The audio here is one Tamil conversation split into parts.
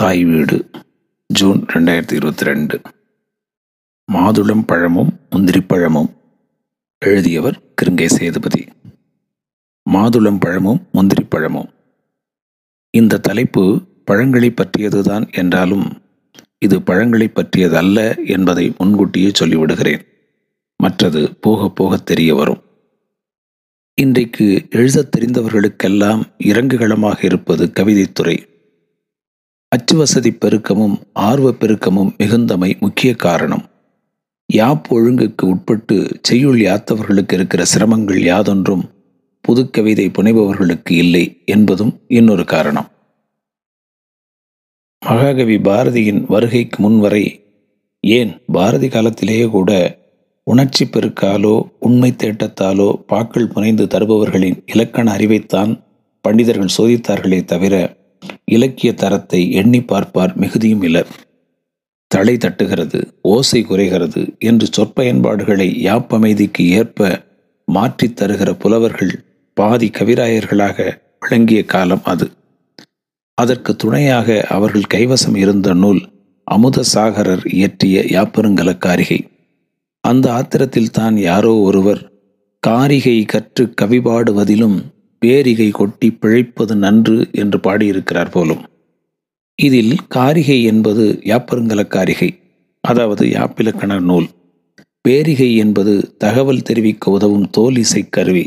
தாய் வீடு ஜூன் 2022. மாதுளம் பழமும் முந்திரிப்பழமும். எழுதியவர் கிருங்கை சேதுபதி. மாதுளம் பழமும் முந்திரிப்பழமும். இந்த தலைப்பு பழங்களை பற்றியதுதான் என்றாலும் இது பழங்களை பற்றியதல்ல என்பதை முன்கூட்டியே சொல்லிவிடுகிறேன். மற்றது போக போக தெரிய வரும். இன்றைக்கு எழுதத் தெரிந்தவர்களுக்கெல்லாம் இறங்குகளமாக இருப்பது கவிதைத்துறை. அச்சு வசதி பெருக்கமும் ஆர்வ பெருக்கமும் மிகுந்தமை முக்கிய காரணம். யாப் ஒழுங்குக்கு உட்பட்டு செய்யுள் யாத்தவர்களுக்கு இருக்கிற சிரமங்கள் யாதொன்றும் புது கவிதை புனைபவர்களுக்கு இல்லை என்பதும் இன்னொரு காரணம். மகாகவி பாரதியின் வருகைக்கு முன்வரை, ஏன் பாரதி காலத்திலேயே கூட, உணர்ச்சி பெருக்காலோ உண்மை தேட்டத்தாலோ பாக்கள் புனைந்து தருபவர்களின் இலக்கண அறிவைத்தான் பண்டிதர்கள் சோதித்தார்களே தவிர இலக்கிய தரத்தை எண்ணி பார்ப்பார் மிகுதியும் இலர். தலை தட்டுகிறது, ஓசை குறைகிறது என்று சொற்பயன்பாடுகளை யாப்பமைதிக்கு ஏற்ப மாற்றித் தருகிற புலவர்கள் பாதி கவிராயர்களாக விளங்கிய காலம் அது. அதற்கு துணையாக அவர்கள் கைவசம் இருந்த நூல் அமுதசாகரர் இயற்றிய யாப்பெருங்கலக்காரிகை. அந்த ஆத்திரத்தில் தான் யாரோ ஒருவர் காரிகை கற்று கவிபாடுவதிலும் பேரிகை கொட்டி பிழைப்பது நன்று என்று பாடியிருக்கிறார் போலும். இதில் காரிகை என்பது யாப்பெருங்கலக்காரிகை, அதாவது யாப்பிலக்கண நூல். பேரிகை என்பது தகவல் தெரிவிக்க உதவும் தோல் இசை கருவி.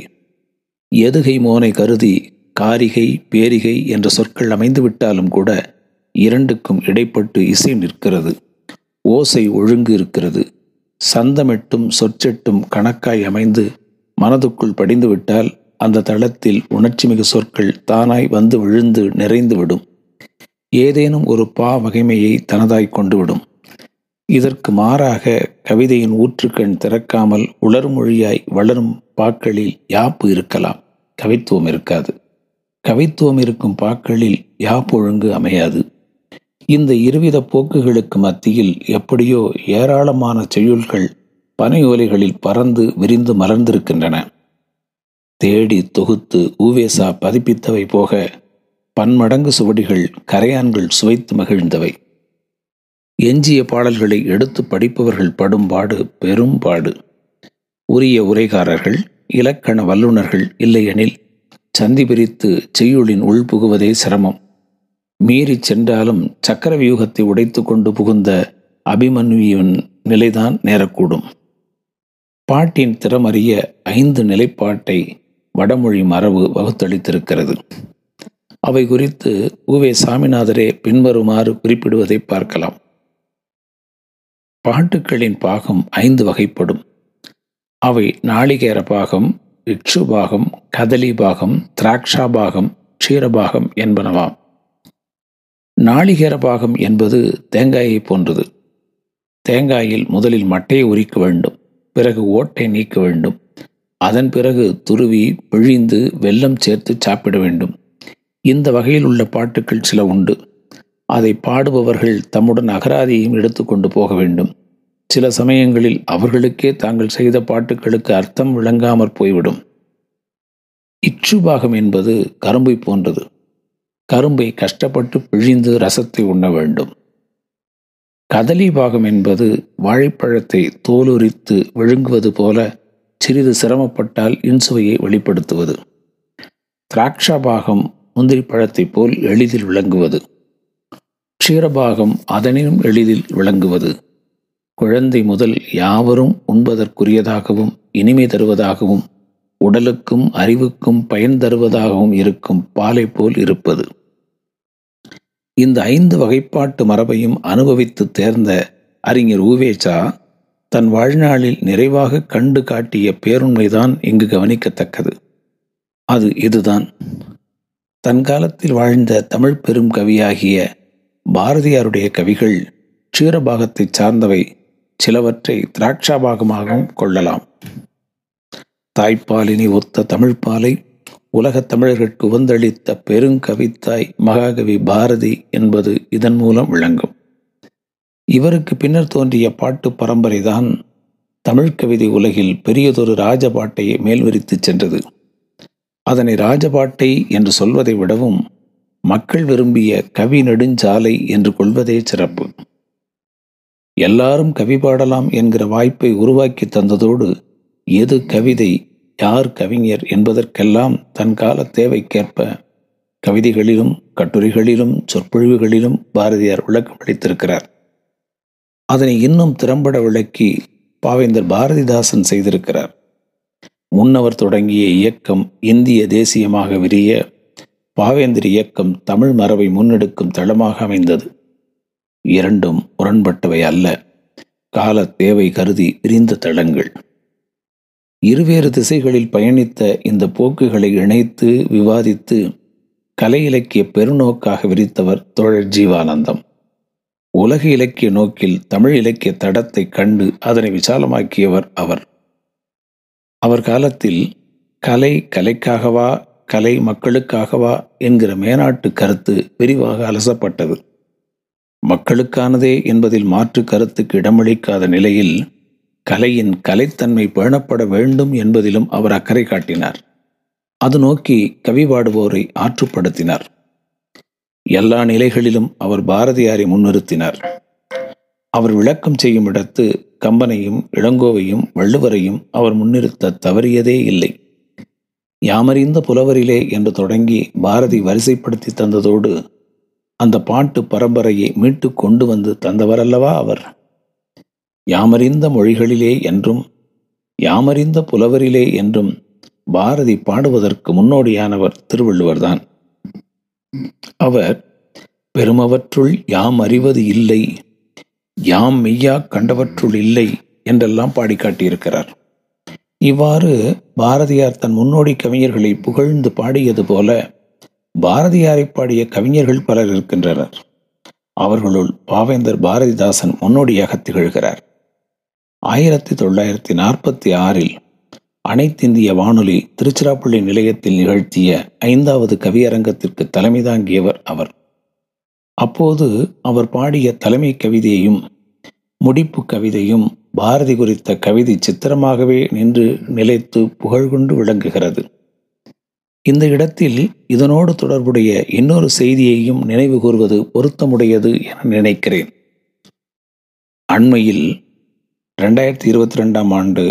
எதுகை மோனை கருதி காரிகை பேரிகை என்ற சொற்கள் அமைந்துவிட்டாலும் கூட இரண்டுக்கும் இடைப்பட்டு இசை நிற்கிறது, ஓசை ஒழுங்கு இருக்கிறது. சந்தமெட்டும் சொற்செட்டும் கணக்காய் அமைந்து மனதுக்குள் படிந்துவிட்டால் அந்த தளத்தில் உணர்ச்சிமிகு சொற்கள் தானாய் வந்து விழுந்து நிறைந்துவிடும், ஏதேனும் ஒரு பா வகைமையை தனதாய் கொண்டுவிடும். இதற்கு மாறாக கவிதையின் ஊற்றுக்கண் திறக்காமல் உளர்மொழியாய் வளரும் பாக்களில் யாப்பு இருக்கலாம், கவித்துவம் இருக்காது. கவித்துவம் இருக்கும் பாக்களில் யாப்பொழுங்கு அமையாது. இந்த இருவித போக்குகளுக்கு மத்தியில் எப்படியோ ஏராளமான செய்யுள்கள் பனை ஓலைகளில் பறந்து விரிந்து மலர்ந்திருக்கின்றன. தேடி தொகுத்து ஊவேசா பதிப்பித்தவை போக பன்மடங்கு சுவடிகள் கரையான்கள் சுவைத்து மகிழ்ந்தவை. எஞ்சிய பாடல்களை எடுத்து படிப்பவர்கள் படும்பாடு பெரும்பாடு. உரிய உரைகாரர்கள் இலக்கண வல்லுநர்கள் இல்லையெனில் சந்தி பிரித்து செய்யுளின் உள் புகுவதே சிரமம். மீறி சென்றாலும் சக்கர வியூகத்தை உடைத்து கொண்டு புகுந்த அபிமன்யுவின் நிலைதான் நேரக்கூடும். பாட்டின் திறமறிய 5 நிலைப்பாட்டை வடமொழி மரபு வகுத்தளித்திருக்கிறது. அவை குறித்து ஊவே சாமிநாதரே பின்வருமாறு குறிப்பிடுவதை பார்க்கலாம். பாட்டுக்களின் பாகம் 5 வகைப்படும். அவை நாளிகேர பாகம், இக்ஷு பாகம், கதலி பாகம், திராட்சா பாகம், க்ஷீரபாகம் என்பனவாம். நாளிகேர பாகம் என்பது தேங்காயை போன்றது. தேங்காயில் முதலில் மட்டையை உரிக்க வேண்டும், பிறகு ஓட்டை நீக்க வேண்டும், அதன் பிறகு துருவி பிழிந்து வெல்லம் சேர்த்து சாப்பிட வேண்டும். இந்த வகையில் உள்ள பாட்டுக்கள் சில உண்டு. அதை பாடுபவர்கள் தம்முடன் அகராதியையும் எடுத்து கொண்டு போக வேண்டும். சில சமயங்களில் அவர்களுக்கே தாங்கள் செய்த பாட்டுக்களுக்கு அர்த்தம் விளங்காமற் போய்விடும். இச்சுபாகம் என்பது கரும்பை போன்றது. கரும்பை கஷ்டப்பட்டு பிழிந்து ரசத்தை உண்ண வேண்டும். கதலி பாகம் என்பது வாழைப்பழத்தை தோலுரித்து விழுங்குவது போல சிறிது சிரமப்பட்டால் இன்சுவையை வெளிப்படுத்துவது. திராட்சா பாகம் முந்திரி பழத்தை போல் எளிதில் விளங்குவது. க்ஷீரபாகம் அதனினும் எளிதில் விளங்குவது. குழந்தை முதல் யாவரும் உண்பதற்குரியதாகவும் இனிமை தருவதாகவும் உடலுக்கும் அறிவுக்கும் பயன் தருவதாகவும் இருக்கும் பாலை போல் இருப்பது. இந்த 5 வகைப்பாட்டு மரபையும் அனுபவித்து தேர்ந்த அறிஞர் ஊவேசா தன் வாழ்நாளில் நிறைவாக கண்டு காட்டிய பேருண்மைதான் இங்கு கவனிக்கத்தக்கது. அது இதுதான். தன் காலத்தில் வாழ்ந்த தமிழ் பெரும் கவியாகிய பாரதியாருடைய கவிகள் க்ஷீரபாகத்தை சார்ந்தவை, சிலவற்றை திராட்சாபாகமாகவும் கொள்ளலாம். தாய்ப்பாலினி ஒத்த தமிழ்ப்பாலை உலகத் தமிழர்களுக்கு உந்தளித்த பெருங்கவித்தாய் மகாகவி பாரதி என்பது இதன் மூலம் விளங்கும். இவருக்கு பின்னர் தோன்றிய பாட்டு பரம்பரைதான் தமிழ்கவிதை உலகில் பெரியதொரு ராஜபாட்டை மேல்விரித்து சென்றது. அதனை ராஜபாட்டை என்று சொல்வதை விடவும் மக்கள் விரும்பிய கவி நெடுஞ்சாலை என்று கொள்வதே சிறப்பு. எல்லாரும் கவி பாடலாம் என்கிற வாய்ப்பை உருவாக்கி தந்ததோடு எது கவிதை, யார் கவிஞர் என்பதற்கெல்லாம் தன் கால தேவைக்கேற்ப கவிதைகளிலும் கட்டுரைகளிலும் சொற்பொழிவுகளிலும் பாரதியார் விளக்கம் அளித்திருக்கிறார். அதனை இன்னும் திறம்பட விளக்கி பாவேந்தர் பாரதிதாசன் செய்திருக்கிறார். முன்னவர் தொடங்கிய இயக்கம் இந்திய தேசியமாக விரிய பாவேந்தர் இயக்கம் தமிழ் மரபை முன்னெடுக்கும் தளமாக அமைந்தது. இரண்டும் முரண்பட்டவை அல்ல, கால தேவை கருதி விரிந்த தளங்கள். இருவேறு திசைகளில் பயணித்த இந்த போக்குகளை இணைத்து விவாதித்து கலை இலக்கிய பெருநோக்காக விரித்தவர் தோழர் ஜீவானந்தம். உலக இலக்கிய நோக்கில் தமிழ் இலக்கிய தடத்தை கண்டு அதனை விசாலமாக்கியவர் அவர். அவர் காலத்தில் கலை கலைக்காகவா, கலை மக்களுக்காகவா என்கிற மேனாட்டு கருத்து விரிவாக அலசப்பட்டது. மக்களுக்கானதே என்பதில் மாற்று கருத்துக்கு இடமளிக்காத நிலையில் கலையின் கலைத்தன்மை பேணப்பட வேண்டும் என்பதிலும் அவர் அக்கறை காட்டினார். அது நோக்கி கவி பாடுவோரை ஆற்றுப்படுத்தினார். எல்லா நிலைகளிலும் அவர் பாரதியாரை முன்னிறுத்தினார். அவர் விளக்கம் செய்யும் இடத்து கம்பனையும் இளங்கோவையும் வள்ளுவரையும் அவர் முன்னிறுத்த தவறியதே இல்லை. யாமறிந்த புலவரிலே என்று தொடங்கி பாரதி வரிசைப்படுத்தி தந்ததோடு அந்த பாட்டு பரம்பரையை மீட்டு கொண்டு வந்து தந்தவரல்லவா அவர். யாமறிந்த மொழிகளிலே என்றும் யாமறிந்த புலவரிலே என்றும் பாரதி பாடுவதற்கு முன்னோடியானவர் திருவள்ளுவர்தான். அவர் பெருமவற்றுள் யாம் அறிவது இல்லை, யாம் மெய்யா கண்டவற்றுள் இல்லை என்றெல்லாம் பாடி காட்டியிருக்கிறார். இவ்வாறு பாரதியார் தன் முன்னோடி கவிஞர்களை புகழ்ந்து பாடியது போல பாரதியாரை பாடிய கவிஞர்கள் பலர் இருக்கின்றனர். அவர்களுள் பாவேந்தர் பாரதிதாசன் முன்னோடியாக திகழ்கிறார். 1946 அனைத்திந்திய வானொலி திருச்சிராப்பள்ளி நிலையத்தில் நிகழ்த்திய 5வது கவியரங்கத்திற்கு தலைமை தாங்கியவர் அவர். அப்போது அவர் பாடிய தலைமை கவிதையும் முடிப்பு கவிதையும் பாரதி குறித்த கவிதை சித்திரமாகவே நின்று நிலைத்து புகழ்கொண்டு விளங்குகிறது. இந்த இடத்தில் இதனோடு தொடர்புடைய இன்னொரு செய்தியையும் நினைவு கூர்வது பொருத்தமுடையது என நினைக்கிறேன். அண்மையில் 2022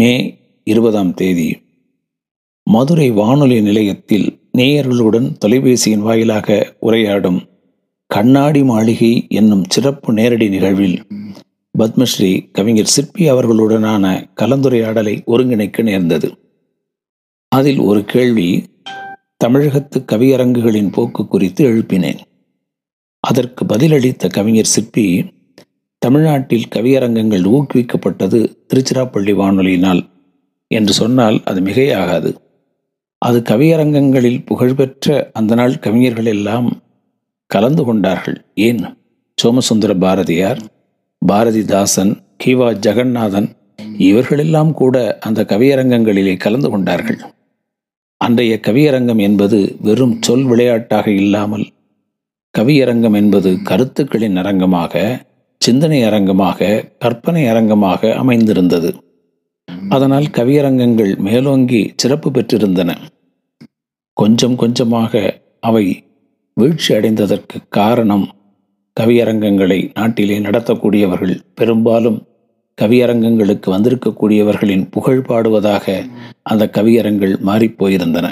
மே 20 மதுரை வானொலி நிலையத்தில் நேயர்களுடன் தொலைபேசியின் வாயிலாக உரையாடும் கண்ணாடி மாளிகை என்னும் சிறப்பு நேரடி நிகழ்வில் பத்மஸ்ரீ கவிஞர் சிற்பி அவர்களுடனான கலந்துரையாடலை ஒருங்கிணைக்க நேர்ந்தது. அதில் ஒரு கேள்வி தமிழகத்து கவியரங்குகளின் போக்கு குறித்து எழுப்பினேன். அதற்கு பதிலளித்த கவிஞர் சிற்பி, தமிழ்நாட்டில் கவியரங்கங்கள் ஊக்குவிக்கப்பட்டது திருச்சிராப்பள்ளி வானொலியினால் என்று சொன்னால் அது மிகையாகாது. அது கவியரங்கங்களில் புகழ்பெற்ற அந்த நாள் கவிஞர்கள் எல்லாம் கலந்து கொண்டார்கள். ஏன், சோமசுந்தர பாரதியார், பாரதிதாசன், கவி ஜெகந்நாதன் இவர்களெல்லாம் கூட அந்த கவியரங்கங்களிலே கலந்து கொண்டார்கள். அன்றைய கவியரங்கம் என்பது வெறும் சொல் விளையாட்டாக இல்லாமல் கவியரங்கம் என்பது கருத்துக்களின் அரங்கமாக, சிந்தனை அரங்கமாக, கற்பனை அரங்கமாக அமைந்திருந்தது. அதனால் கவியரங்கங்கள் மேலோங்கி சிறப்பு பெற்றிருந்தன. கொஞ்சம் கொஞ்சமாக அவை வீழ்ச்சி அடைந்ததற்கு காரணம் கவியரங்கங்களை நாட்டிலே நடத்தக்கூடியவர்கள் பெரும்பாலும் கவியரங்கங்களுக்கு வந்திருக்கக்கூடியவர்களின் புகழ் பாடுவதாக அந்த கவியரங்கள் மாறிப்போயிருந்தன.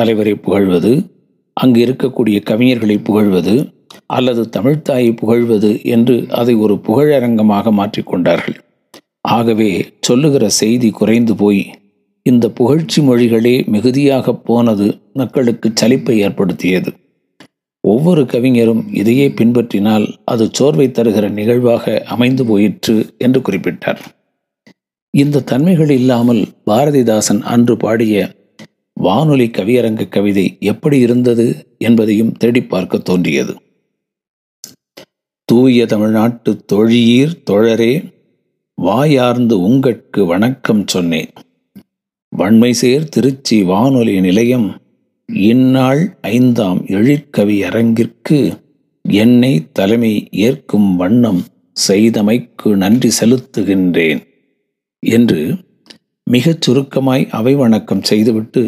தலைவரை புகழ்வது, அங்கு இருக்கக்கூடிய கவிஞர்களை புகழ்வது அல்லது தமிழ்த்தாயை புகழ்வது என்று அதை ஒரு புகழரங்கமாக மாற்றிக்கொண்டார்கள். ஆகவே சொல்லுகிற செய்தி குறைந்து போய் இந்த புகழ்ச்சி மொழிகளே மிகுதியாக போனது மக்களுக்கு சலிப்பை ஏற்படுத்தியது. ஒவ்வொரு கவிஞரும் இதையே பின்பற்றினால் அது சோர்வை தருகிற நிகழ்வாக அமைந்து போயிற்று என்று குறிப்பிட்டார். இந்த தன்மைகள் இல்லாமல் பாரதிதாசன் அன்று பாடிய வானொலி கவியரங்க கவிதை எப்படி இருந்தது என்பதையும் தேடி பார்க்க தோன்றியது. தூய தமிழ்நாட்டு தொழியீர் தோழரே, வாயார்ந்து உங்களுக்கு வணக்கம் சொன்னேன். வன்மை சேர் திருச்சி வானொலி நிலையம் இந்நாள் 5ஆம் எழிற்கவியரங்கிற்கு என்னை தலைமை ஏற்கும் வண்ணம் செய்தமைக்கு நன்றி செலுத்துகின்றேன் என்று மிகச் சுருக்கமாய் அவை வணக்கம் செய்துவிட்டு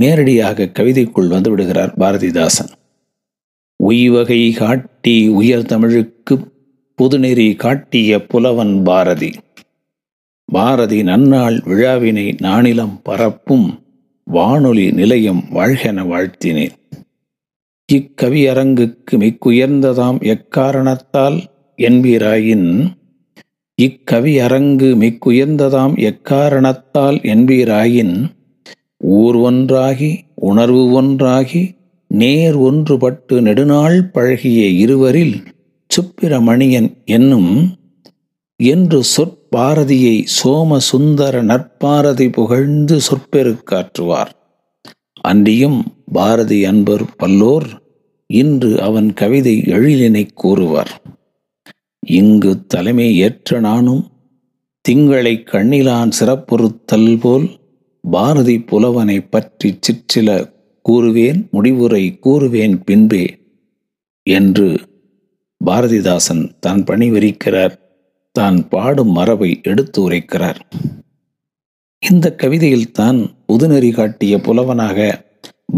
நேரடியாக கவிதைக்குள் வந்து விடுகிறார் பாரதிதாசன். உய்வகை காட்டி உயர் தமிழுக்கு புதுநெறி காட்டிய புலவன் பாரதி. பாரதி நன்னாள் விழாவினை நானிலம் பரப்பும் வானொலி நிலையம் வாழ்கென வாழ்த்தினேன். இக்கவியரங்குக்கு மிக்குயர்ந்ததாம் எக்காரணத்தால் என்பீராயின் ஊர் ஒன்றாகி உணர்வு ஒன்றாகி நேர் ஒன்றுபட்டு நெடுநாள் பழகிய இருவரில் சுப்பிரமணியன் என்னும் என்று சொற்பாரதியை சோமசுந்தர நற்பாரதி புகழ்ந்து சொற்பெருக்காற்றுவார். அன்றியும் பாரதி அன்பர் பல்லோர் இன்று அவன் கவிதை எழிலினை கூறுவார். இங்கு தலைமை ஏற்ற நானும் திங்களை கண்ணிலான் சிறப்புறுத்தல் போல் பாரதி புலவனை பற்றி சிற்றில கூறுவேன், முடிவுரை கூறுவேன் பின்பே என்று பாரதிதாசன் தான் பணிவிரிக்கிறார், தான் பாடும் மரபை எடுத்து உரைக்கிறார். இந்த கவிதையில் தான் புதுநெறி காட்டிய புலவனாக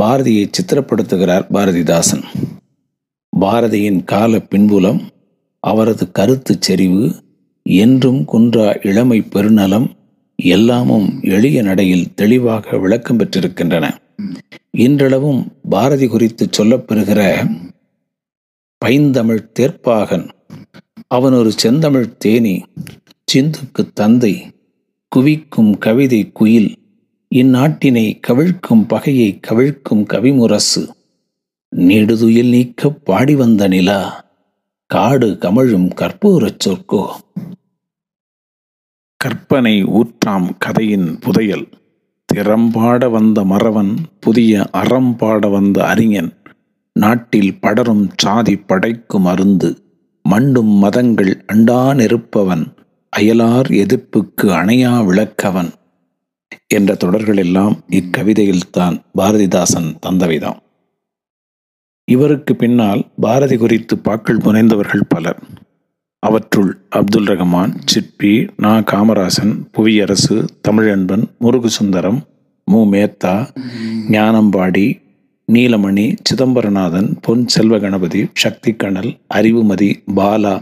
பாரதியை சித்திரப்படுத்துகிறார் பாரதிதாசன். பாரதியின் கால பின்புலம், அவரது கருத்து செறிவு, என்றும் குன்றா இளமை பெருநலம் எல்லாமும் எளிய நடையில் தெளிவாக விளக்கம் பெற்றிருக்கின்றன. இன்றளவும் பாரதி குறித்து சொல்லப்பெறுகிற பைந்தமிழ் தேர்ப்பாகன், அவன் ஒரு செந்தமிழ் தேனி, சிந்துக்கு தந்தை, குவிக்கும் கவிதை குயில், இந்நாட்டினை கவிழ்க்கும் பகையை கவிழ்க்கும் கவிமுரசு, நெடுதுயில் நீக்க பாடி வந்த நிலா, காடு கமழும் கற்பூரச் சொற்கோ, கற்பனை ஊற்றாம் கதையின் புதையல், திறம்பாட வந்த மறவன், புதிய அறம்பாட வந்த அறிஞன், நாட்டில் படரும் சாதி படைக்கும் அருந்து, மண்டும் மதங்கள் அண்டான் இருப்பவன், அயலார் எதிர்ப்புக்கு அணையா விளக்கவன் என்ற தொடர்களெல்லாம் இக்கவிதையில்தான் பாரதிதாசன் தந்தவைதாம். இவருக்கு பின்னால் பாரதி குறித்து பாக்கள் புனைந்தவர்கள் பலர். அவற்றுள் அப்துல் ரஹமான், சிற்பி, நா காமராசன், புவியரசு, தமிழன்பன், முருகுசுந்தரம், மு மேத்தா, ஞானம்பாடி, நீலமணி, சிதம்பரநாதன், பொன் செல்வகணபதி, சக்தி கணல், அறிவுமதி பாலா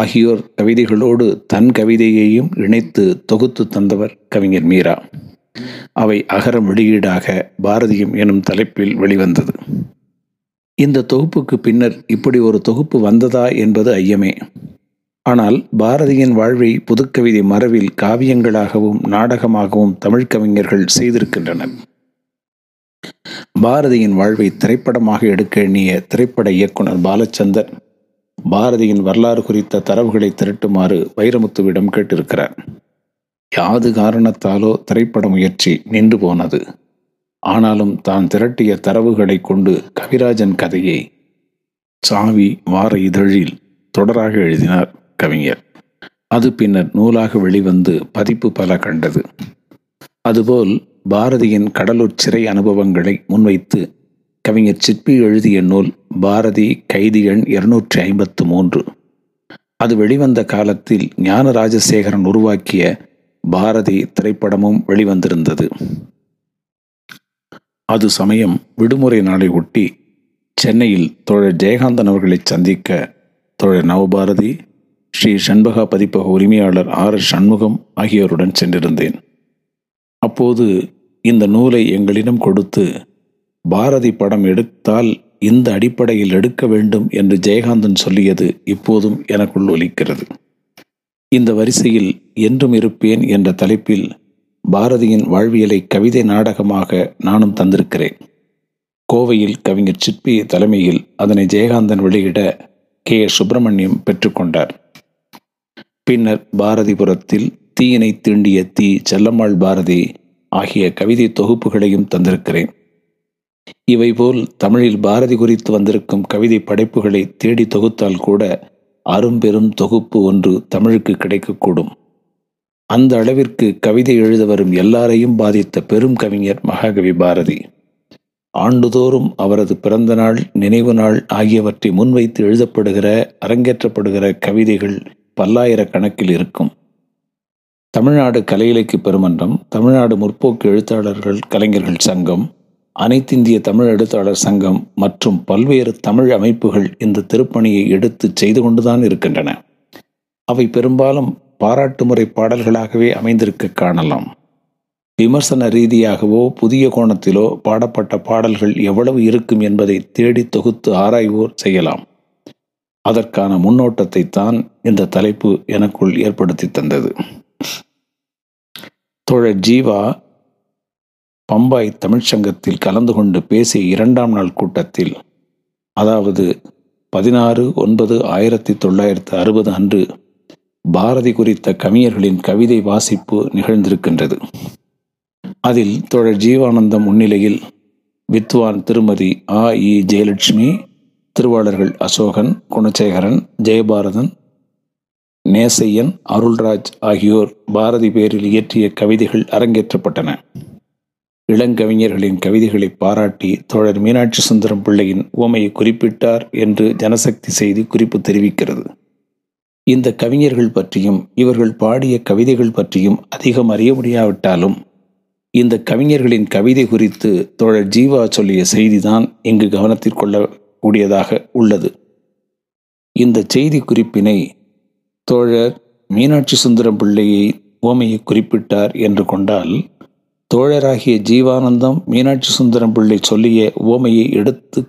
ஆகியோர் கவிதைகளோடு தன் கவிதையையும் இணைத்து தொகுத்து தந்தவர் கவிஞர் மீரா. அவை அகரம் வெளியீடாக பாரதியம் எனும் தலைப்பில் வெளிவந்தது. இந்த தொகுப்புக்கு பின்னர் இப்படி ஒரு தொகுப்பு வந்ததா என்பது ஐயமே. ஆனால் பாரதியின் வாழ்வை புதுக்கவிதை மரபில் காவியங்களாகவும் நாடகமாகவும் தமிழ் கவிஞர்கள் செய்திருக்கின்றனர். பாரதியின் வாழ்வை திரைப்படமாக எடுக்க எண்ணிய திரைப்பட இயக்குனர் பாலச்சந்தர் பாரதியின் வரலாறு குறித்த தரவுகளை திரட்டுமாறு வைரமுத்துவிடம் கேட்டிருக்கிறார். யாது காரணத்தாலோ திரைப்பட முயற்சி நின்று போனது. ஆனாலும் தான் திரட்டிய தரவுகளை கொண்டு கவிராஜன் கதையை சாவி வார இதழில் தொடராக எழுதினார் கவிஞர். அது பின்னர் நூலாக வெளிவந்து பதிப்பு பல கண்டது. அதுபோல் பாரதியின் கடலூர் சிறை அனுபவங்களை முன்வைத்து கவிஞர் சிற்பி எழுதிய நூல் பாரதி கைதி எண் 253. அது வெளிவந்த காலத்தில் ஞான ராஜசேகரன் உருவாக்கிய பாரதி திரைப்படமும் வெளிவந்திருந்தது. அது சமயம் விடுமுறை நாளை ஒட்டி சென்னையில் தோழர் ஜெயகாந்தன் அவர்களை சந்திக்க தோழர் நவபாரதி, ஸ்ரீ சண்பகா பதிப்பக உரிமையாளர் ஆர் எஸ் சண்முகம் ஆகியோருடன் சென்றிருந்தேன். அப்போது இந்த நூலை எங்களிடம் கொடுத்து பாரதி படம் எடுத்தால் இந்த அடிப்படையில் எடுக்க வேண்டும் என்று ஜெயகாந்தன் சொல்லியது இப்போதும் எனக்குள் ஒலிக்கிறது. இந்த வரிசையில் என்றும் இருப்பேன் என்ற தலைப்பில் பாரதியின் வாழ்வியலை கவிதை நாடகமாக நானும் தந்திருக்கிறேன். கோவையில் கவிஞர் சிற்பி தலைமையில் அதனை ஜெயகாந்தன் வெளியிட கே சுப்பிரமணியம் பெற்றுக்கொண்டார். பின்னர் பாரதிபுரத்தில் தீயினை தீண்டிய தீ, செல்லம்மாள் பாரதி ஆகிய கவிதை தொகுப்புகளையும் தந்திருக்கிறேன். இவை போல் தமிழில் பாரதி குறித்து வந்திருக்கும் கவிதை படைப்புகளை தேடி தொகுத்தால் கூட அரும்பெரும் தொகுப்பு ஒன்று தமிழுக்கு கிடைக்கக்கூடும். அந்த அளவிற்கு கவிதை எழுத வரும் எல்லாரையும் பாதித்த பெரும் கவிஞர் மகாகவி பாரதி. ஆண்டுதோறும் அவரது பிறந்த நாள், நினைவு நாள் ஆகியவற்றை முன்வைத்து எழுதப்படுகிற, அரங்கேற்றப்படுகிற கவிதைகள் பல்லாயிரக்கணக்கில் இருக்கும். தமிழ்நாடு கலை இலக்கிய பெருமன்றம், தமிழ்நாடு முற்போக்கு எழுத்தாளர்கள் கலைஞர்கள் சங்கம், அனைத்திந்திய தமிழ் எழுத்தாளர் சங்கம் மற்றும் பல்வேறு தமிழ் அமைப்புகள் இந்த திருப்பணியை எடுத்து செய்து கொண்டுதான் இருக்கின்றன. அவை பெரும்பாலும் பாராட்டு முறை பாடல்களாகவே அமைந்திருக்க காணலாம். விமர்சன ரீதியாகவோ புதிய கோணத்திலோ பாடப்பட்ட பாடல்கள் எவ்வளவு இருக்கும் என்பதை தேடி தொகுத்து ஆராய்வோர் செய்யலாம். அதற்கான முன்னோட்டத்தை தான் இந்த தலைப்பு எனக்குள் ஏற்படுத்தி தந்தது. தோழர் ஜீவா பம்பாய் தமிழ்ச்சங்கத்தில் கலந்து கொண்டு பேசிய 2ஆம் நாள் கூட்டத்தில், அதாவது 16/9/1960 அன்று பாரதி குறித்த கவிஞர்களின் கவிதை வாசிப்பு நிகழ்ந்திருக்கின்றது. அதில் தோழர் ஜீவானந்தம் முன்னிலையில் வித்வான் திருமதி ஆ இ ஜெயலட்சுமி, திருவாளர்கள் அசோகன், குணசேகரன், ஜெயபாரதன், நேசையன், அருள்ராஜ் ஆகியோர் பாரதி பேரில் இயற்றிய கவிதைகள் அரங்கேற்றப்பட்டன. இளங்கவிஞர்களின் கவிதைகளை பாராட்டி தோழர் மீனாட்சி சுந்தரம் பிள்ளையின் உவமையை குறிப்பிட்டார் என்று ஜனசக்தி செய்தி குறிப்பு தெரிவிக்கிறது. இந்த கவிஞர்கள் பற்றியும் இவர்கள் பாடிய கவிதைகள் பற்றியும் அதிகம் அறிய முடியாவிட்டாலும் இந்த கவிஞர்களின் கவிதை குறித்து தோழர் ஜீவா சொல்லிய செய்திதான் இங்கு கவனத்தில் கொள்ளக்கூடியதாக உள்ளது. இந்த செய்தி குறிப்பினை தோழர் மீனாட்சி சுந்தரம் பிள்ளையை உவமையை குறிப்பிட்டார் என்று கொண்டால், தோழராகிய ஜீவானந்தம் மீனாட்சி சுந்தரம் பிள்ளை சொல்லிய உவமையை எடுத்து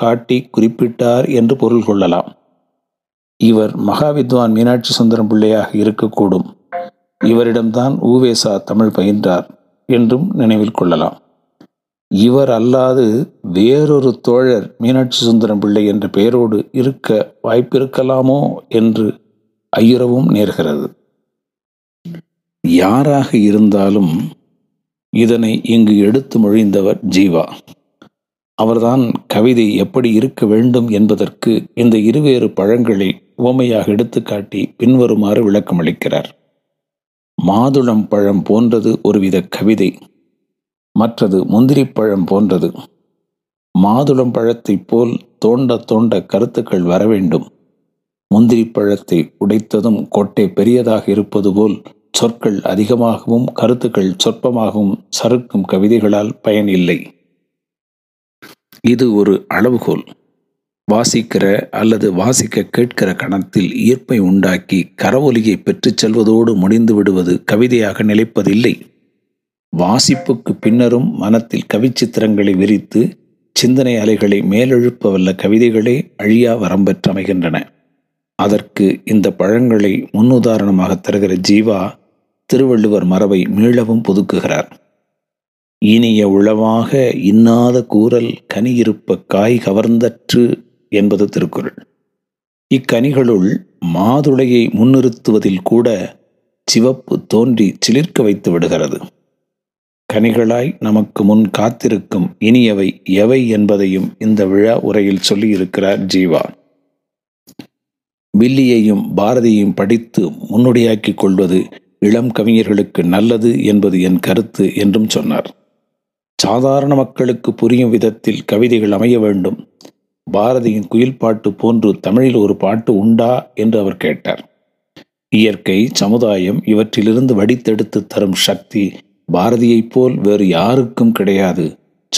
காட்டி குறிப்பிட்டார் என்று பொருள் கொள்ளலாம். இவர் மகாவித்வான் மீனாட்சி சுந்தரம் பிள்ளையாக இருக்கக்கூடும், இவரிடம்தான் ஊவேசா தமிழ் பயின்றார் என்றும் நினைவில் கொள்ளலாம். இவர் அல்லாது வேறொரு தோழர் மீனாட்சி சுந்தரம் பிள்ளை என்ற பெயரோடு இருக்க வாய்ப்பிருக்கலாமோ என்று ஐயுறவும் நேர்கிறது. யாராக இருந்தாலும் இதனை இங்கு எடுத்து மொழிந்தவர் ஜீவா. அவர்தான் கவிதை எப்படி இருக்க வேண்டும் என்பதற்கு இந்த 2 பழங்களை உவமையாக எடுத்துக்காட்டி பின்வருமாறு விளக்கமளிக்கிறார். மாதுளம் பழம் போன்றது ஒருவித கவிதை, மற்றது முந்திரி பழம் போன்றது. மாதுளம் பழத்தைப் போல் தோண்ட தோண்ட கருத்துக்கள் வர வேண்டும். முந்திரி பழத்தை உடைத்ததும் கொட்டை பெரியதாக இருப்பது போல் சொற்கள் அதிகமாகவும் கருத்துக்கள் சொற்பமாகவும் சறுக்கும் கவிதைகளால் பயன் இல்லை. இது ஒரு அளவுகோல். வாசிக்கிற அல்லது வாசிக்க கேட்கிற கணத்தில் ஈர்ப்பை உண்டாக்கி கரவொலியை பெற்றுச் செல்வதோடு முடிந்து விடுவது கவிதையாக நிலைப்பதில்லை. வாசிப்புக்கு பின்னரும் மனத்தில் கவிச்சித்திரங்களை விரித்து சிந்தனை அலைகளை மேலெழுப்ப வல்ல கவிதைகளே அழியா வரம்பற்றமைகின்றன. அதற்கு இந்த பழங்களை முன்னுதாரணமாக தருகிற ஜீவா திருவள்ளுவர் மரபை மீளவும் புதுக்குகிறார். இனிய உளவாக இன்னாத கூறல் கனியிருப்ப காய் கவர்ந்தற்று என்பது திருக்குறள். இக்கனிகளுள் மாதுளையை முன்னிறுத்துவதில் கூட சிவப்பு தோன்றி சிலிர்க்க வைத்து விடுகிறது. கனிகளாய் நமக்கு முன் காத்திருக்கும் இனியவை எவை என்பதையும் இந்த விழா உரையில் சொல்லியிருக்கிறார் ஜீவா. வில்லியையும் பாரதியையும் படித்து முன்னுடையாக்கி கொள்வது இளம் கவிஞர்களுக்கு நல்லது என்பது என் கருத்து என்றும் சொன்னார். சாதாரண மக்களுக்கு புரியும் விதத்தில் கவிதைகள் அமைய வேண்டும். பாரதியின் குயில் பாட்டு போன்று தமிழில் ஒரு பாட்டு உண்டா என்று அவர் கேட்டார். இயற்கை, சமுதாயம் இவற்றிலிருந்து வடித்தெடுத்து தரும் சக்தி பாரதியைப் போல் வேறு யாருக்கும் கிடையாது.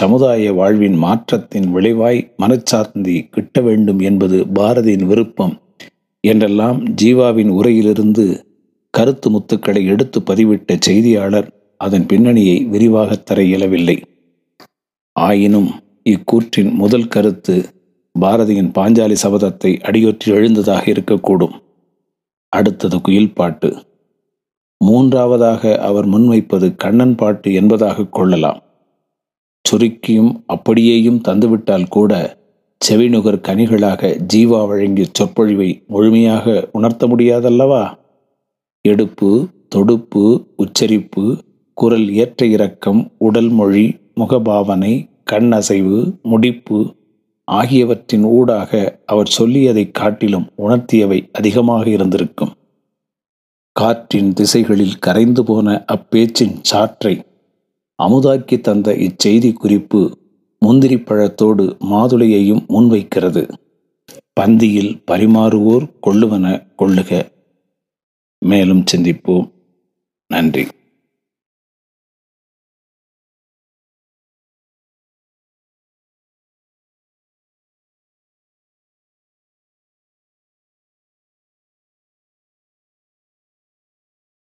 சமுதாய வாழ்வின் மாற்றத்தின் விளைவாய் மனச்சாந்தி கிட்ட வேண்டும் என்பது பாரதியின் விருப்பம் என்றெல்லாம் ஜீவாவின் உரையிலிருந்து கருத்து முத்துக்களை எடுத்து பதிவிட்ட செய்தியாளர் அதன் பின்னணியை விரிவாக தர இயலவில்லை. ஆயினும் இக்கூற்றின் முதல் கருத்து பாரதியின் பாஞ்சாலி சபதத்தை அடியொற்றி எழுந்ததாக இருக்கக்கூடும். அடுத்தது குயில் பாட்டு, 3ஆவதாக அவர் முன்வைப்பது கண்ணன் பாட்டு என்பதாக கொள்ளலாம். சுருக்கியும் அப்படியேயும் தந்துவிட்டால் கூட செவிநுகர் கனிகளாக ஜீவா வழங்கிய சொற்பொழிவை முழுமையாக உணர்த்த முடியாதல்லவா? எடுப்பு, தொடுப்பு, உச்சரிப்பு, குரல் ஏற்ற இறக்கம், உடல் மொழி, முகபாவனை, கண்ணசைவு, முடிப்பு ஆகியவற்றின் ஊடாக அவர் சொல்லியதை காட்டிலும் உணர்த்தியவை அதிகமாக இருந்திருக்கும். காற்றின் திசைகளில் கரைந்து போன அப்பேச்சின் சாற்றை அமுதாக்கி தந்த இச்செய்தி குறிப்பு முந்திரி பழத்தோடு மாதுளையையும் முன்வைக்கிறது. பந்தியில் பரிமாறுவோர் கொள்ளுவன கொள்ளுக. மேலும் சிந்திப்போம். நன்றி.